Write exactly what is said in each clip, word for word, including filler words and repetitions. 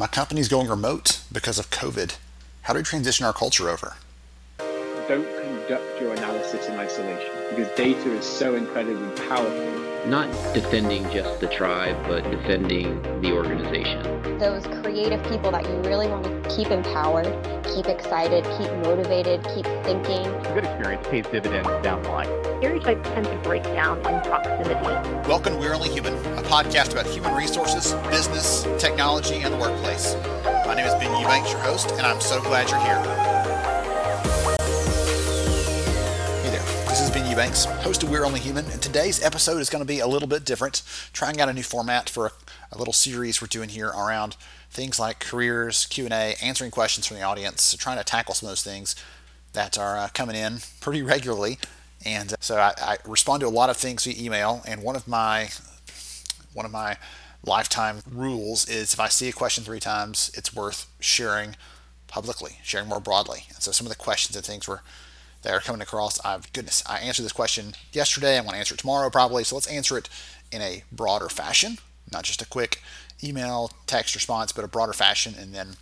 My company's going remote because of COVID. How do we transition our culture over? Don't conduct your analysis in isolation because data is so incredibly powerful. Not defending just the tribe, but defending the organization. Those creative people that you really want to keep empowered, keep excited, keep motivated, keep thinking. A good experience pays dividends down the line. Stereotypes tend to break down in proximity. Welcome to We're Only Human, a podcast about human resources, business, technology, and the workplace. My name is Ben Eubanks, your host, and I'm so glad you're here. This is Ben Eubanks, host of We're Only Human, and today's episode is going to be a little bit different, trying out a new format for a, a little series we're doing here around things like careers, Q and A, answering questions from the audience, so trying to tackle some of those things that are uh, coming in pretty regularly. And uh, so I, I respond to a lot of things via email, and one of my one of my lifetime rules is if I see a question three times, it's worth sharing publicly, sharing more broadly. And so some of the questions and things were that are coming across, I've, goodness, I answered this question yesterday, I'm going to answer it tomorrow probably, so let's answer it in a broader fashion, not just a quick email, text response, but a broader fashion, and then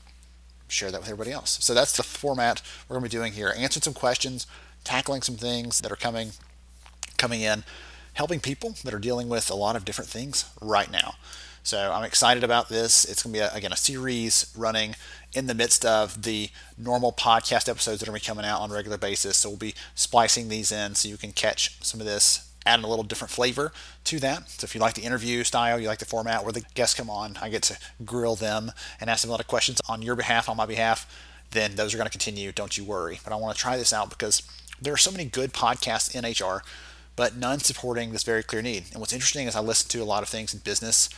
share that with everybody else. So that's the format we're going to be doing here, answering some questions, tackling some things that are coming, coming in, helping people that are dealing with a lot of different things right now. So I'm excited about this. It's going to be, a, again, a series running in the midst of the normal podcast episodes that are going to be coming out on a regular basis. So we'll be splicing these in so you can catch some of this, adding a little different flavor to that. So if you like the interview style, you like the format where the guests come on, I get to grill them and ask them a lot of questions on your behalf, on my behalf, then those are going to continue. Don't you worry. But I want to try this out because there are so many good podcasts in H R, but none supporting this very clear need. And what's interesting is I listen to a lot of things in business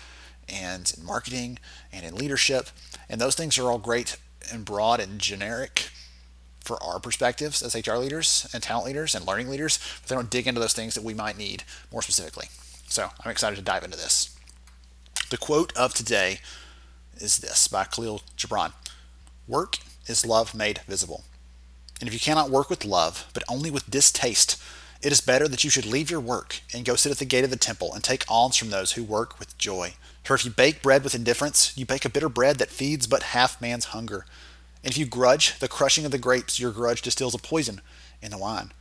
and in marketing and in leadership, and those things are all great and broad and generic for our perspectives as H R leaders and talent leaders and learning leaders, but they don't dig into those things that we might need more specifically. So I'm excited to dive into this. The quote of today is this by Khalil Gibran. Work is love made visible. And if you cannot work with love, but only with distaste, it is better that you should leave your work and go sit at the gate of the temple and take alms from those who work with joy. For if you bake bread with indifference, you bake a bitter bread that feeds but half man's hunger. And if you grudge the crushing of the grapes, your grudge distills a poison in the wine.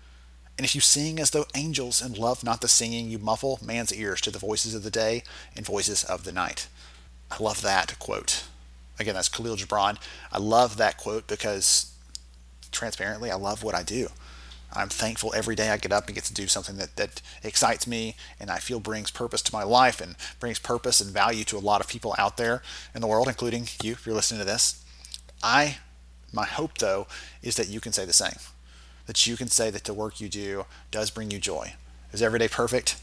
And if you sing as though angels and love not the singing, you muffle man's ears to the voices of the day and voices of the night. I love that quote. Again, that's Khalil Gibran. I love that quote because, transparently, I love what I do. I'm thankful every day I get up and get to do something that, that excites me and I feel brings purpose to my life and brings purpose and value to a lot of people out there in the world, including you, if you're listening to this. I, my hope, though, is that you can say the same, that you can say that the work you do does bring you joy. Is every day perfect?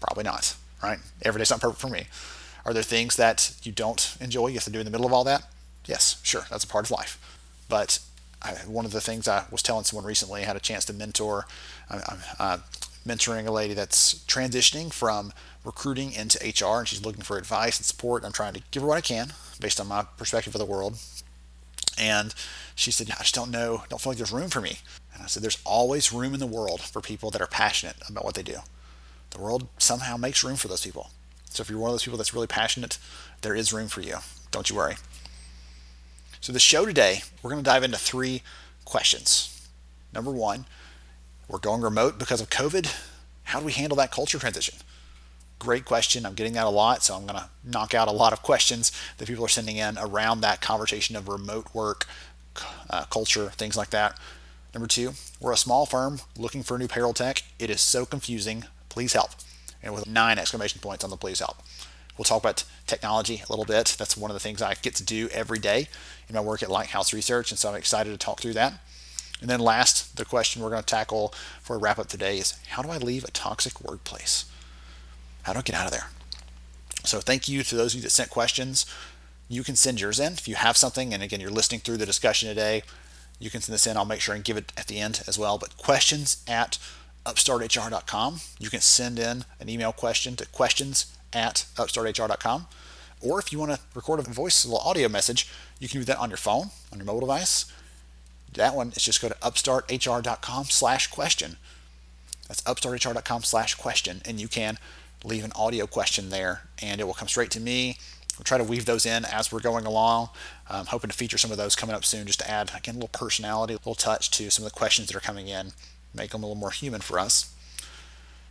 Probably not, right? Every day's not perfect for me. Are there things that you don't enjoy, you have to do in the middle of all that? Yes, sure, that's a part of life. But I, one of the things I was telling someone recently, I had a chance to mentor. I'm, I'm uh, mentoring a lady that's transitioning from recruiting into H R, and she's looking for advice and support. I'm trying to give her what I can based on my perspective of the world. And she said, I just don't know, don't feel like there's room for me. And I said, there's always room in the world for people that are passionate about what they do. The world somehow makes room for those people. So if you're one of those people that's really passionate, there is room for you. Don't you worry. So the show today, we're going to dive into three questions. Number one, we're going remote because of COVID. How do we handle that culture transition? Great question. I'm getting that a lot, so I'm going to knock out a lot of questions that people are sending in around that conversation of remote work, uh, culture, things like that. Number two, we're a small firm looking for a new payroll tech. It is so confusing. Please help. And with nine exclamation points on the please help. We'll talk about technology a little bit. That's one of the things I get to do every day in my work at Lighthouse Research, and so I'm excited to talk through that. And then last, the question we're going to tackle for a wrap-up today is, how do I leave a toxic workplace? How do I get out of there? So thank you to those of you that sent questions. You can send yours in if you have something, and again, you're listening through the discussion today. You can send this in. I'll make sure and give it at the end as well, but questions at upstart H R dot com. You can send in an email question to questions at upstart H R dot com. Or if you want to record a voice, a little audio message, you can do that on your phone, on your mobile device. That one is just go to upstart H R dot com slash question. That's upstart H R dot com slash question. And you can leave an audio question there and it will come straight to me. We'll try to weave those in as we're going along. I'm hoping to feature some of those coming up soon, just to add, again, a little personality, a little touch to some of the questions that are coming in, make them a little more human for us.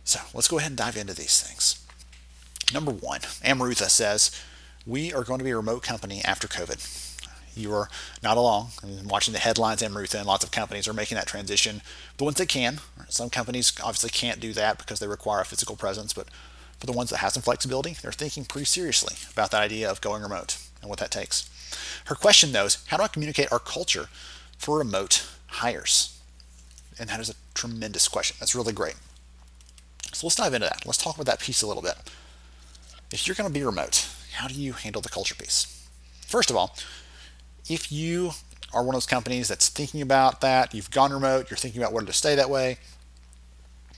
So let's go ahead and dive into these things. Number one, Amrutha says, we are going to be a remote company after COVID. You are not alone. I'm watching the headlines, Amrutha, and lots of companies are making that transition. The ones that can, some companies obviously can't do that because they require a physical presence, but for the ones that have some flexibility, they're thinking pretty seriously about the idea of going remote and what that takes. Her question, though, is how do I communicate our culture for remote hires? And that is a tremendous question. That's really great. So let's dive into that. Let's talk about that piece a little bit. If you're going to be remote, how do you handle the culture piece? First of all, if you are one of those companies that's thinking about that, you've gone remote, you're thinking about whether to stay that way,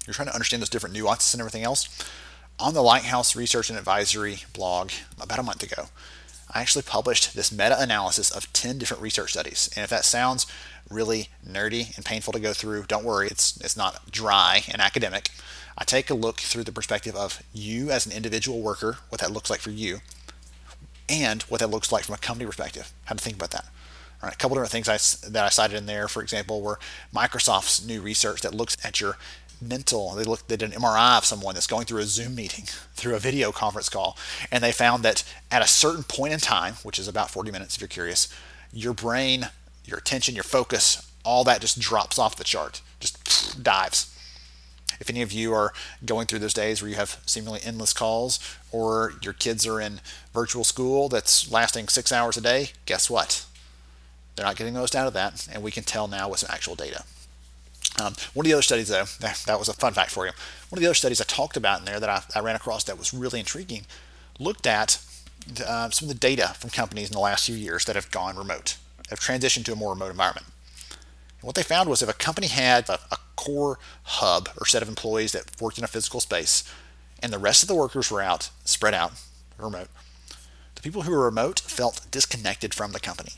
you're trying to understand those different nuances and everything else, on the Lighthouse Research and Advisory blog about a month ago, I actually published this meta-analysis of ten different research studies. And if that sounds really nerdy and painful to go through, don't worry, it's, it's not dry and academic. I take a look through the perspective of you as an individual worker, what that looks like for you, and what that looks like from a company perspective, how to think about that. All right, a couple different things I, that I cited in there, for example, were Microsoft's new research that looks at your mental. They looked at an M R I of someone that's going through a Zoom meeting, through a video conference call, and they found that at a certain point in time, which is about forty minutes if you're curious, your brain, your attention, your focus, all that just drops off the chart, just dives. If any of you are going through those days where you have seemingly endless calls, or your kids are in virtual school that's lasting six hours a day, guess what? They're not getting the most out of that, and we can tell now with some actual data. Um, one of the other studies, though, that, that was a fun fact for you. One of the other studies I talked about in there that I, I ran across that was really intriguing looked at uh, some of the data from companies in the last few years that have gone remote, have transitioned to a more remote environment. And what they found was if a company had a, a core hub or set of employees that worked in a physical space, and the rest of the workers were out, spread out, remote, the people who were remote felt disconnected from the company.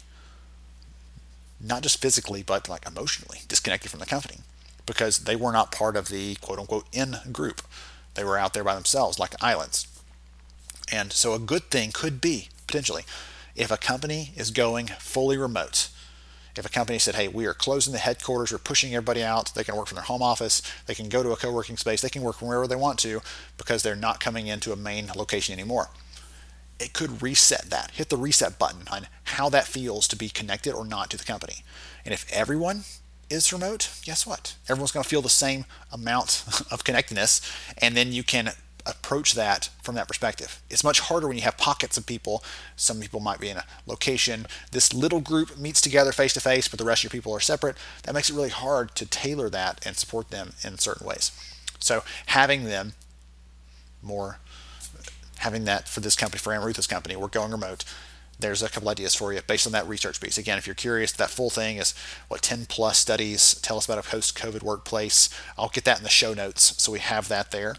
Not just physically, but like emotionally disconnected from the company because they were not part of the quote-unquote in group. They were out there by themselves like islands. And so a good thing could be, potentially, if a company is going fully remote, if a company said, hey, we are closing the headquarters, we're pushing everybody out, they can work from their home office, they can go to a co-working space, they can work from wherever they want to because they're not coming into a main location anymore. It could reset that, hit the reset button on how that feels to be connected or not to the company. And if everyone is remote, guess what? Everyone's going to feel the same amount of connectedness, and then you can approach that from that perspective. It's much harder when you have pockets of people. Some people might be in a location. This little group meets together face-to-face, but the rest of your people are separate. That makes it really hard to tailor that and support them in certain ways. So having them more having that for this company, for Amrutha's company, we're going remote. There's a couple ideas for you based on that research piece. Again, if you're curious, that full thing is, what, ten plus studies tell us about a post-COVID workplace. I'll get that in the show notes, so we have that there.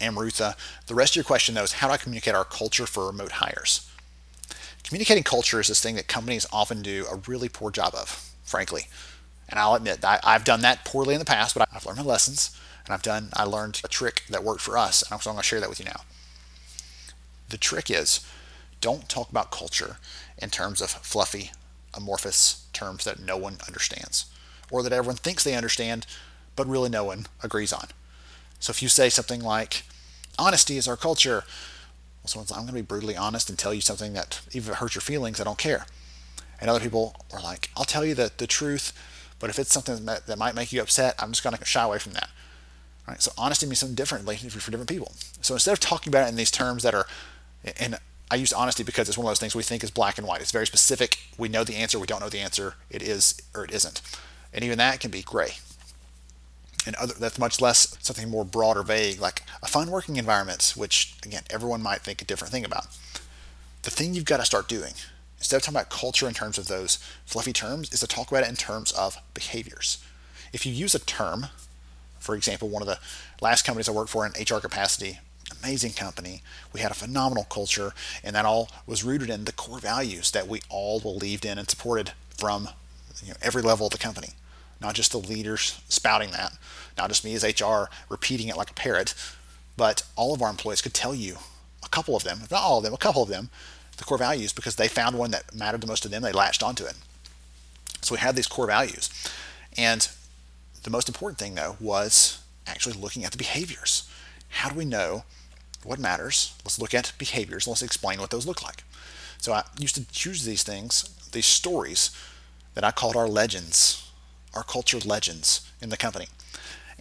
Amrutha, the rest of your question, though, is how do I communicate our culture for remote hires? Communicating culture is this thing that companies often do a really poor job of, frankly. And I'll admit, I, I've done that poorly in the past, but I've learned my lessons, and I've done, I learned a trick that worked for us, and so I'm going to share that with you now. The trick is, don't talk about culture in terms of fluffy, amorphous terms that no one understands, or that everyone thinks they understand, but really no one agrees on. So if you say something like, honesty is our culture, well, someone's like, I'm going to be brutally honest and tell you something that, even if it hurts your feelings, I don't care. And other people are like, I'll tell you the, the truth, but if it's something that, that might make you upset, I'm just going to shy away from that. All right, so honesty means something differently for different people. So instead of talking about it in these terms that are, and I use honesty because it's one of those things we think is black and white. It's very specific. We know the answer. We don't know the answer. It is or it isn't. And even that can be gray. And other, that's much less something more broad or vague, like a fun working environment, which, again, everyone might think a different thing about. The thing you've got to start doing, instead of talking about culture in terms of those fluffy terms, is to talk about it in terms of behaviors. If you use a term, for example, one of the last companies I worked for in H R capacity, amazing company, we had a phenomenal culture, and that all was rooted in the core values that we all believed in and supported from, you know, every level of the company. not just the leaders spouting that, not just me as H R repeating it like a parrot, but all of our employees could tell you, a couple of them, if not all of them, a couple of them, the core values, because they found one that mattered the most to them, they latched onto it. So we had these core values. And the most important thing, though, was actually looking at the behaviors. How do we know what matters? Let's look at behaviors. Let's explain what those look like. So I used to choose these things, these stories that I called our legends, our culture legends in the company.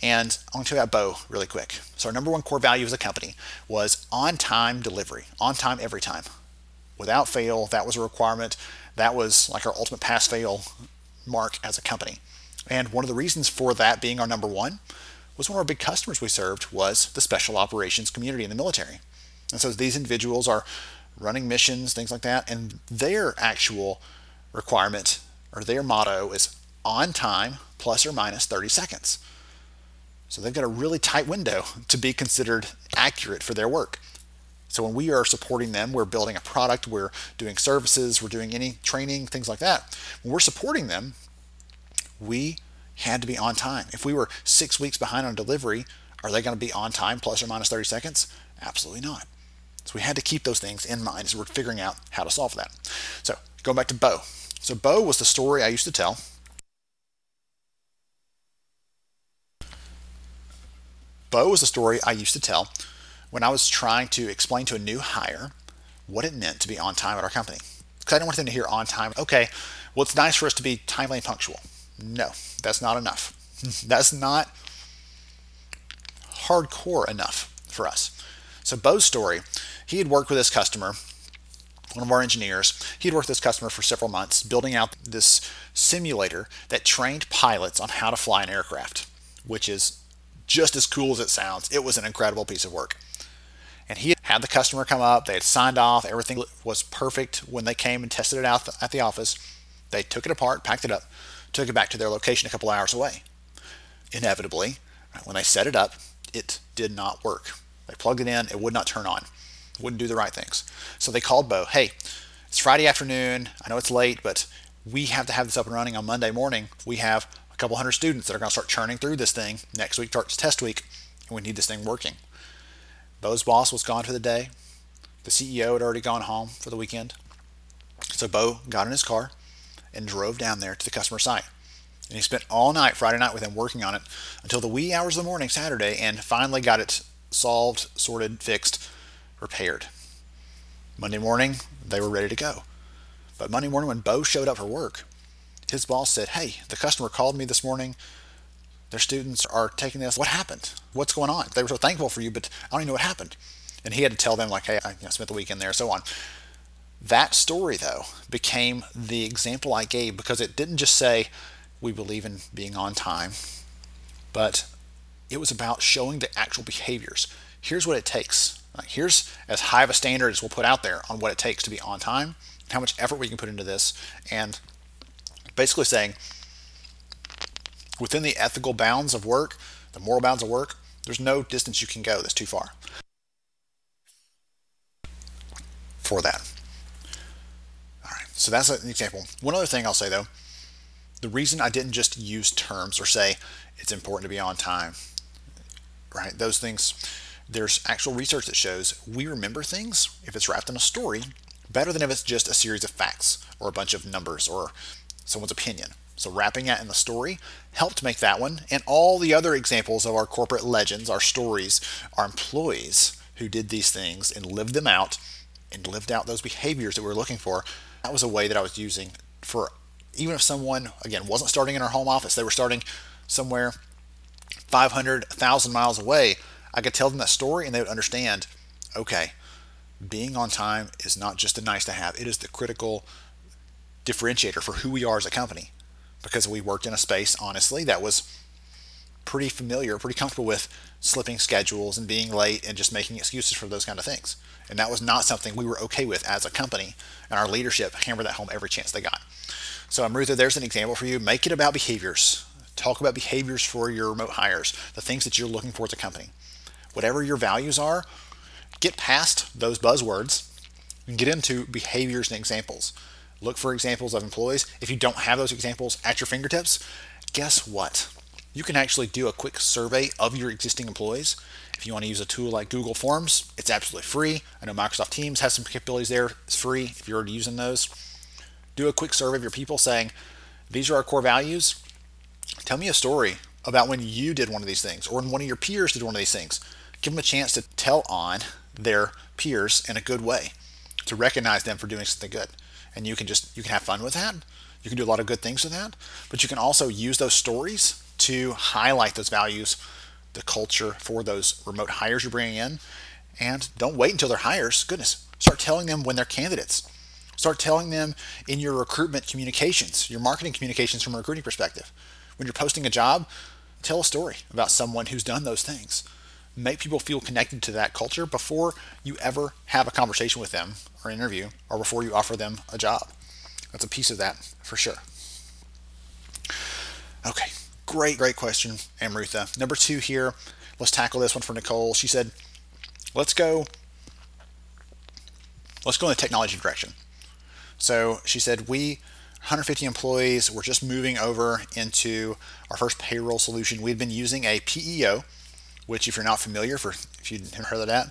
And I'm going to tell you about Bo really quick. So our number one core value as a company was on-time delivery, on time every time, without fail. That was a requirement. That was like our ultimate pass-fail mark as a company. And one of the reasons for that being our number one was one of our big customers we served was the special operations community in the military. And so these individuals are running missions, things like that, and their actual requirement or their motto is on time plus or minus thirty seconds. So they've got a really tight window to be considered accurate for their work. So when we are supporting them, we're building a product, we're doing services, we're doing any training, things like that. When we're supporting them, we had to be on time. If we were six weeks behind on delivery, are they going to be on time plus or minus thirty seconds? Absolutely not. So we had to keep those things in mind as we're figuring out how to solve that. So going back to Bo. So Bo was the story I used to tell. Bo was the story I used to tell when I was trying to explain to a new hire what it meant to be on time at our company. Because I don't want them to hear on time. Okay, well, it's nice for us to be timely and punctual. No, that's not enough. That's not hardcore enough for us. So Bo's story, he had worked with this customer, one of our engineers, he'd worked with this customer for several months, building out this simulator that trained pilots on how to fly an aircraft, which is just as cool as it sounds. It was an incredible piece of work. And he had the customer come up, they had signed off, everything was perfect when they came and tested it out at the office. They took it apart, packed it up, took it back to their location a couple hours away. Inevitably, when they set it up, it did not work. They plugged it in, it would not turn on, it wouldn't do the right things. So they called Bo, hey, it's Friday afternoon, I know it's late, but we have to have this up and running on Monday morning. We have a couple hundred students that are gonna start churning through this thing. Next week starts test week, and we need this thing working. Bo's boss was gone for the day. The C E O had already gone home for the weekend. So Bo got in his car and drove down there to the customer site. And he spent all night, Friday night, with him working on it until the wee hours of the morning, Saturday, and finally got it solved, sorted, fixed, repaired. Monday morning, they were ready to go. But Monday morning when Bo showed up for work, his boss said, hey, the customer called me this morning. Their students are taking this. What happened? What's going on? They were so thankful for you, but I don't even know what happened. And he had to tell them, like, hey, I you know, spent the weekend there, so on. That story, though, became the example I gave because it didn't just say we believe in being on time, but it was about showing the actual behaviors. Here's what it takes. Like, here's as high of a standard as we'll put out there on what it takes to be on time, and how much effort we can put into this, and basically saying within the ethical bounds of work, the moral bounds of work, there's no distance you can go that's too far for that. So that's an example. One other thing I'll say, though, the reason I didn't just use terms or say it's important to be on time, right? Those things, there's actual research that shows we remember things, if it's wrapped in a story, better than if it's just a series of facts or a bunch of numbers or someone's opinion. So wrapping that in the story helped make that one and all the other examples of our corporate legends, our stories, our employees who did these things and lived them out and lived out those behaviors that we were looking for. That was a way that I was using for, even if someone, again, wasn't starting in our home office, they were starting somewhere five hundred, one thousand miles away, I could tell them that story and they would understand, okay, being on time is not just a nice to have, it is the critical differentiator for who we are as a company. Because we worked in a space, honestly, that was pretty familiar, pretty comfortable with slipping schedules and being late and just making excuses for those kind of things. And that was not something we were okay with as a company, and our leadership hammered that home every chance they got. So Amrutha, there's an example for you. Make it about behaviors. Talk about behaviors for your remote hires, the things that you're looking for as a company. Whatever your values are, get past those buzzwords and get into behaviors and examples. Look for examples of employees. If you don't have those examples at your fingertips, guess what? You can actually do a quick survey of your existing employees. If you want to use a tool like Google Forms, it's absolutely free. I know Microsoft Teams has some capabilities there. It's free if you're already using those. Do a quick survey of your people saying, these are our core values. Tell me a story about when you did one of these things or when one of your peers did one of these things. Give them a chance to tell on their peers in a good way, to recognize them for doing something good. And you can just, you can have fun with that. You can do a lot of good things with that, but you can also use those stories to highlight those values, the culture for those remote hires you're bringing in. And don't wait until they're hires. Goodness, start telling them when they're candidates. Start telling them in your recruitment communications, your marketing communications from a recruiting perspective. When you're posting a job, tell a story about someone who's done those things. Make people feel connected to that culture before you ever have a conversation with them or an interview or before you offer them a job. That's a piece of that for sure. Okay, great, great question, Amrutha. Number two here, let's tackle this one for Nicole. She said, let's go, let's go in the technology direction. So she said, we one hundred fifty employees, we're just moving over into our first payroll solution. We've been using a P E O, which if you're not familiar, for if you haven't heard of that,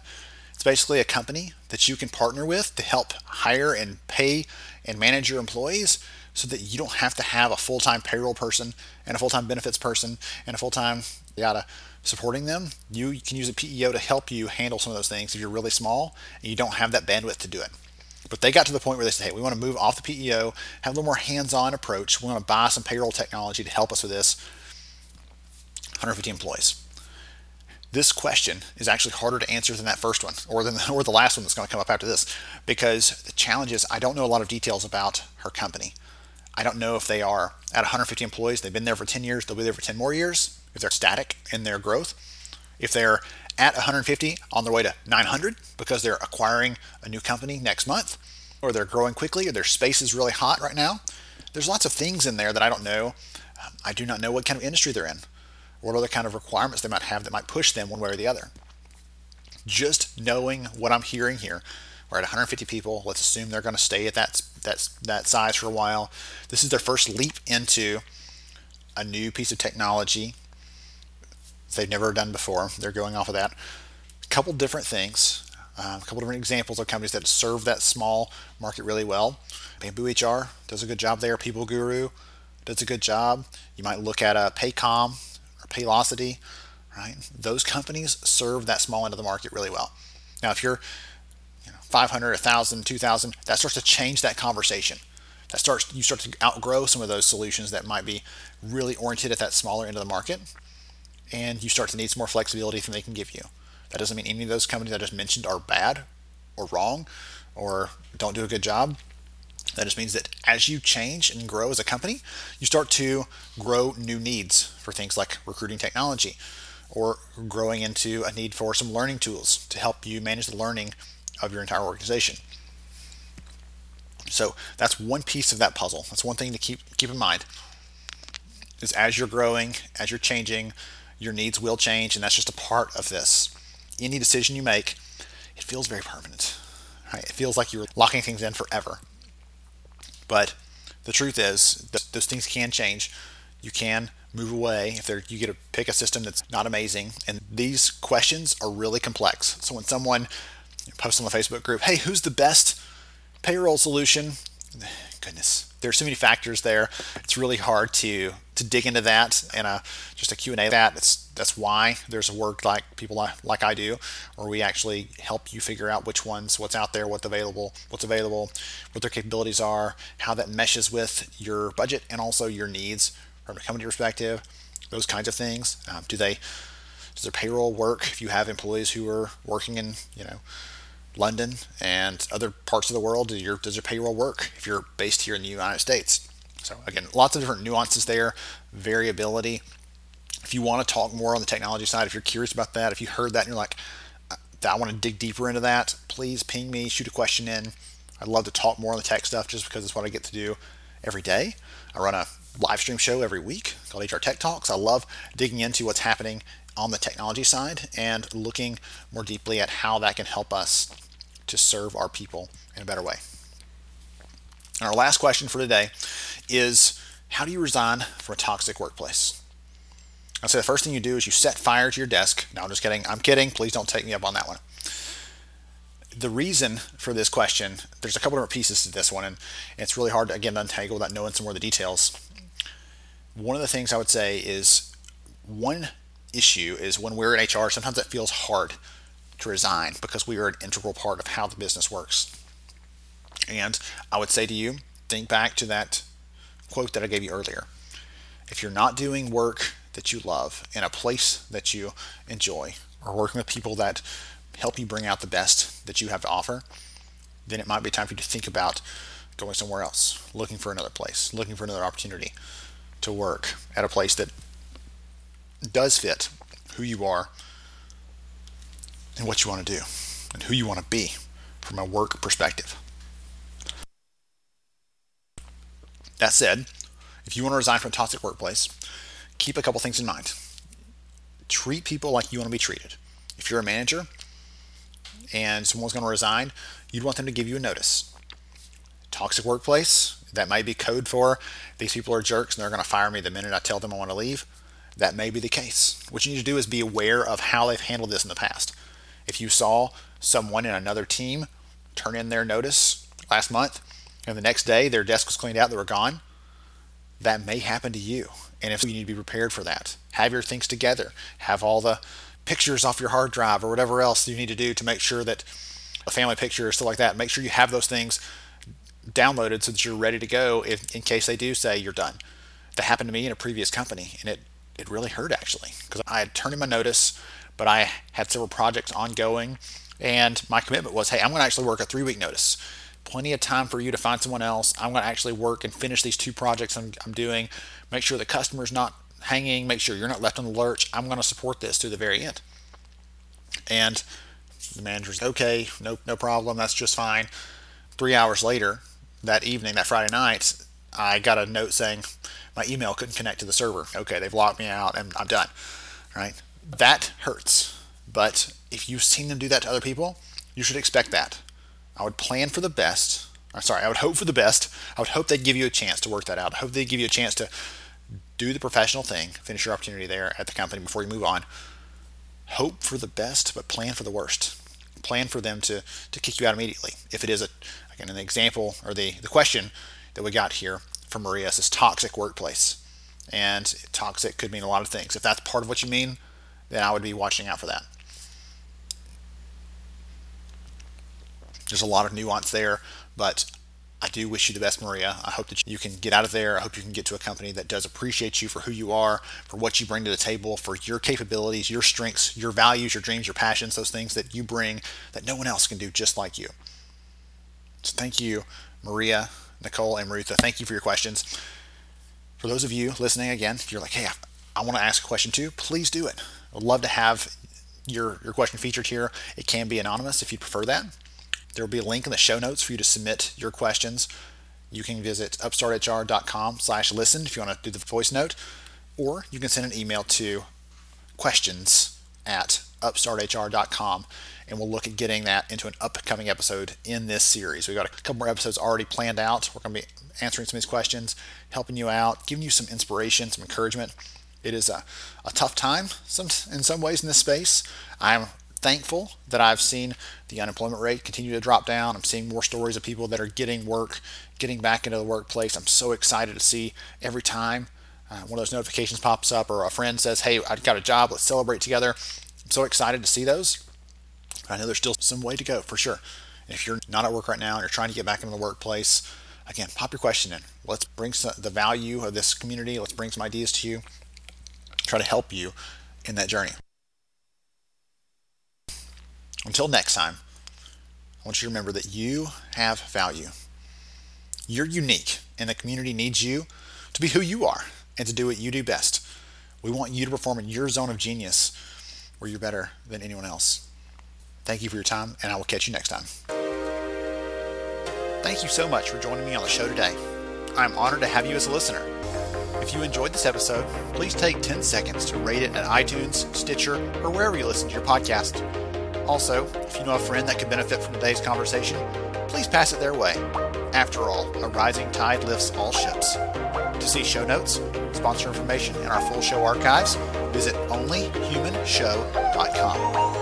it's basically a company that you can partner with to help hire and pay and manage your employees so that you don't have to have a full-time payroll person and a full-time benefits person and a full-time yada supporting them. You can use a P E O to help you handle some of those things if you're really small and you don't have that bandwidth to do it. But they got to the point where they said, hey, we want to move off the P E O, have a little more hands-on approach. We want to buy some payroll technology to help us with this. one hundred fifty employees. This question is actually harder to answer than that first one or than or the last one that's going to come up after this, because the challenge is I don't know a lot of details about her company. I don't know if they are at one hundred fifty employees. They've been there for ten years. They'll be there for ten more years if they're static in their growth. If they're at one hundred fifty on their way to nine hundred because they're acquiring a new company next month, or they're growing quickly, or their space is really hot right now. There's lots of things in there that I don't know. I do not know what kind of industry they're in. What other kind of requirements they might have that might push them one way or the other. Just knowing what I'm hearing here, we're at one hundred fifty people. Let's assume they're going to stay at that, that, that size for a while. This is their first leap into a new piece of technology they've never done before. They're going off of that. A couple different things, uh, a couple different examples of companies that serve that small market really well. BambooHR does a good job there. PeopleGuru does a good job. You might look at a Paycom. Paylocity, right? Those companies serve that small end of the market really well. Now, if you're you know, five hundred, one thousand, two thousand, that starts to change that conversation. That starts, you start to outgrow some of those solutions that might be really oriented at that smaller end of the market, and you start to need some more flexibility than they can give you. That doesn't mean any of those companies I just mentioned are bad or wrong or don't do a good job. That just means that as you change and grow as a company, you start to grow new needs for things like recruiting technology or growing into a need for some learning tools to help you manage the learning of your entire organization. So that's one piece of that puzzle. That's one thing to keep keep in mind is as you're growing, as you're changing, your needs will change, and that's just a part of this. Any decision you make, it feels very permanent. Right? It feels like you're locking things in forever. But the truth is, th- those things can change. You can move away if they're, you get to pick a system that's not amazing. And these questions are really complex. So when someone posts on the Facebook group, hey, who's the best payroll solution? Goodness, there's so many factors there. It's really hard to to dig into that in a just a Q and A. That it's, that's why there's a work like people like, like I do, where we actually help you figure out which ones, what's out there, what's available, what's available, what their capabilities are, how that meshes with your budget and also your needs from a company perspective. Those kinds of things. Um, do they does their payroll work? If you have employees who are working in you know London and other parts of the world, does your, does your payroll work if you're based here in the United States? So again, lots of different nuances there, variability. If you want to talk more on the technology side, if you're curious about that, if you heard that and you're like, I want to dig deeper into that, please ping me, shoot a question in. I'd love to talk more on the tech stuff just because it's what I get to do every day. I run a live stream show every week called H R Tech Talks. I love digging into what's happening on the technology side and looking more deeply at how that can help us to serve our people in a better way. And our last question for today is How do you resign from a toxic workplace? I'd say the first thing you do is you set fire to your desk. No, I'm just kidding. I'm kidding. Please don't take me up on that one. The reason for this question, there's a couple different pieces to this one, and it's really hard to, again, untangle without knowing some more of the details. One of the things I would say is one issue is when we're in H R, sometimes it feels hard to resign because we are an integral part of how the business works. And I would say to you, think back to that quote that I gave you earlier. If you're not doing work that you love in a place that you enjoy, or working with people that help you bring out the best that you have to offer, then it might be time for you to think about going somewhere else, looking for another place, looking for another opportunity to work at a place that does fit who you are and what you want to do and who you want to be from a work perspective. That said, if you want to resign from a toxic workplace, keep a couple things in mind. Treat people like you want to be treated. If you're a manager and someone's going to resign, you'd want them to give you a notice. Toxic workplace, that may be code for these people are jerks and they're going to fire me the minute I tell them I want to leave. That may be the case. What you need to do is be aware of how they've handled this in the past. If you saw someone in another team turn in their notice last month, and the next day their desk was cleaned out, they were gone, that may happen to you. And if so, you need to be prepared for that. Have your things together. Have all the pictures off your hard drive or whatever else you need to do to make sure that a family picture or stuff like that, make sure you have those things downloaded so that you're ready to go if, in case they do say you're done. That happened to me in a previous company, and it, it really hurt actually, because I had turned in my notice, but I had several projects ongoing, and my commitment was, hey, I'm going to actually work a three-week notice. Plenty of time for you to find someone else. I'm going to actually work and finish these two projects I'm, I'm doing. Make sure the customer's not hanging. Make sure you're not left on the lurch. I'm going to support this to the very end. And the manager's okay, no, no problem. That's just fine. Three hours later, that evening, that Friday night, I got a note saying my email couldn't connect to the server. Okay, they've locked me out and I'm done. Right? That hurts. But if you've seen them do that to other people, you should expect that. I would plan for the best. I'm sorry, I would hope for the best. I would hope they'd give you a chance to work that out. I hope they'd give you a chance to do the professional thing, finish your opportunity there at the company before you move on. Hope for the best, but plan for the worst. Plan for them to, to kick you out immediately. If it is, a, again, an example or the, the question that we got here from Maria, is this toxic workplace. And toxic could mean a lot of things. If that's part of what you mean, then I would be watching out for that. There's a lot of nuance there, but I do wish you the best, Maria. I hope that you can get out of there. I hope you can get to a company that does appreciate you for who you are, for what you bring to the table, for your capabilities, your strengths, your values, your dreams, your passions, those things that you bring that no one else can do just like you. So thank you, Maria, Nicole, and Marutha. Thank you for your questions. For those of you listening, again, if you're like, hey, I, I want to ask a question too, please do it. I'd love to have your, your question featured here. It can be anonymous if you prefer that. There will be a link in the show notes for you to submit your questions. You can visit upstart h r dot com slash listen if you want to do the voice note, or you can send an email to questions at upstart h r dot com, and we'll look at getting that into an upcoming episode in this series. We've got a couple more episodes already planned out. We're going to be answering some of these questions, helping you out, giving you some inspiration, some encouragement. It is a, a tough time some, in some ways in this space. I'm thankful that I've seen the unemployment rate continue to drop down. I'm seeing more stories of people that are getting work, getting back into the workplace. I'm so excited to see every time uh, one of those notifications pops up or a friend says, hey, I've got a job, let's celebrate together. I'm so excited to see those. I know there's still some way to go for sure. And if you're not at work right now and you're trying to get back into the workplace, again, pop your question in. Let's bring some, the value of this community. Let's bring some ideas to you. Try to help you in that journey. Until next time, I want you to remember that you have value. You're unique, and the community needs you to be who you are and to do what you do best. We want you to perform in your zone of genius where you're better than anyone else. Thank you for your time, and I will catch you next time. Thank you so much for joining me on the show today. I'm honored to have you as a listener. If you enjoyed this episode, please take ten seconds to rate it at iTunes, Stitcher, or wherever you listen to your podcast. Also, if you know a friend that could benefit from today's conversation, please pass it their way. After all, a rising tide lifts all ships. To see show notes, sponsor information, and our full show archives, visit only human show dot com.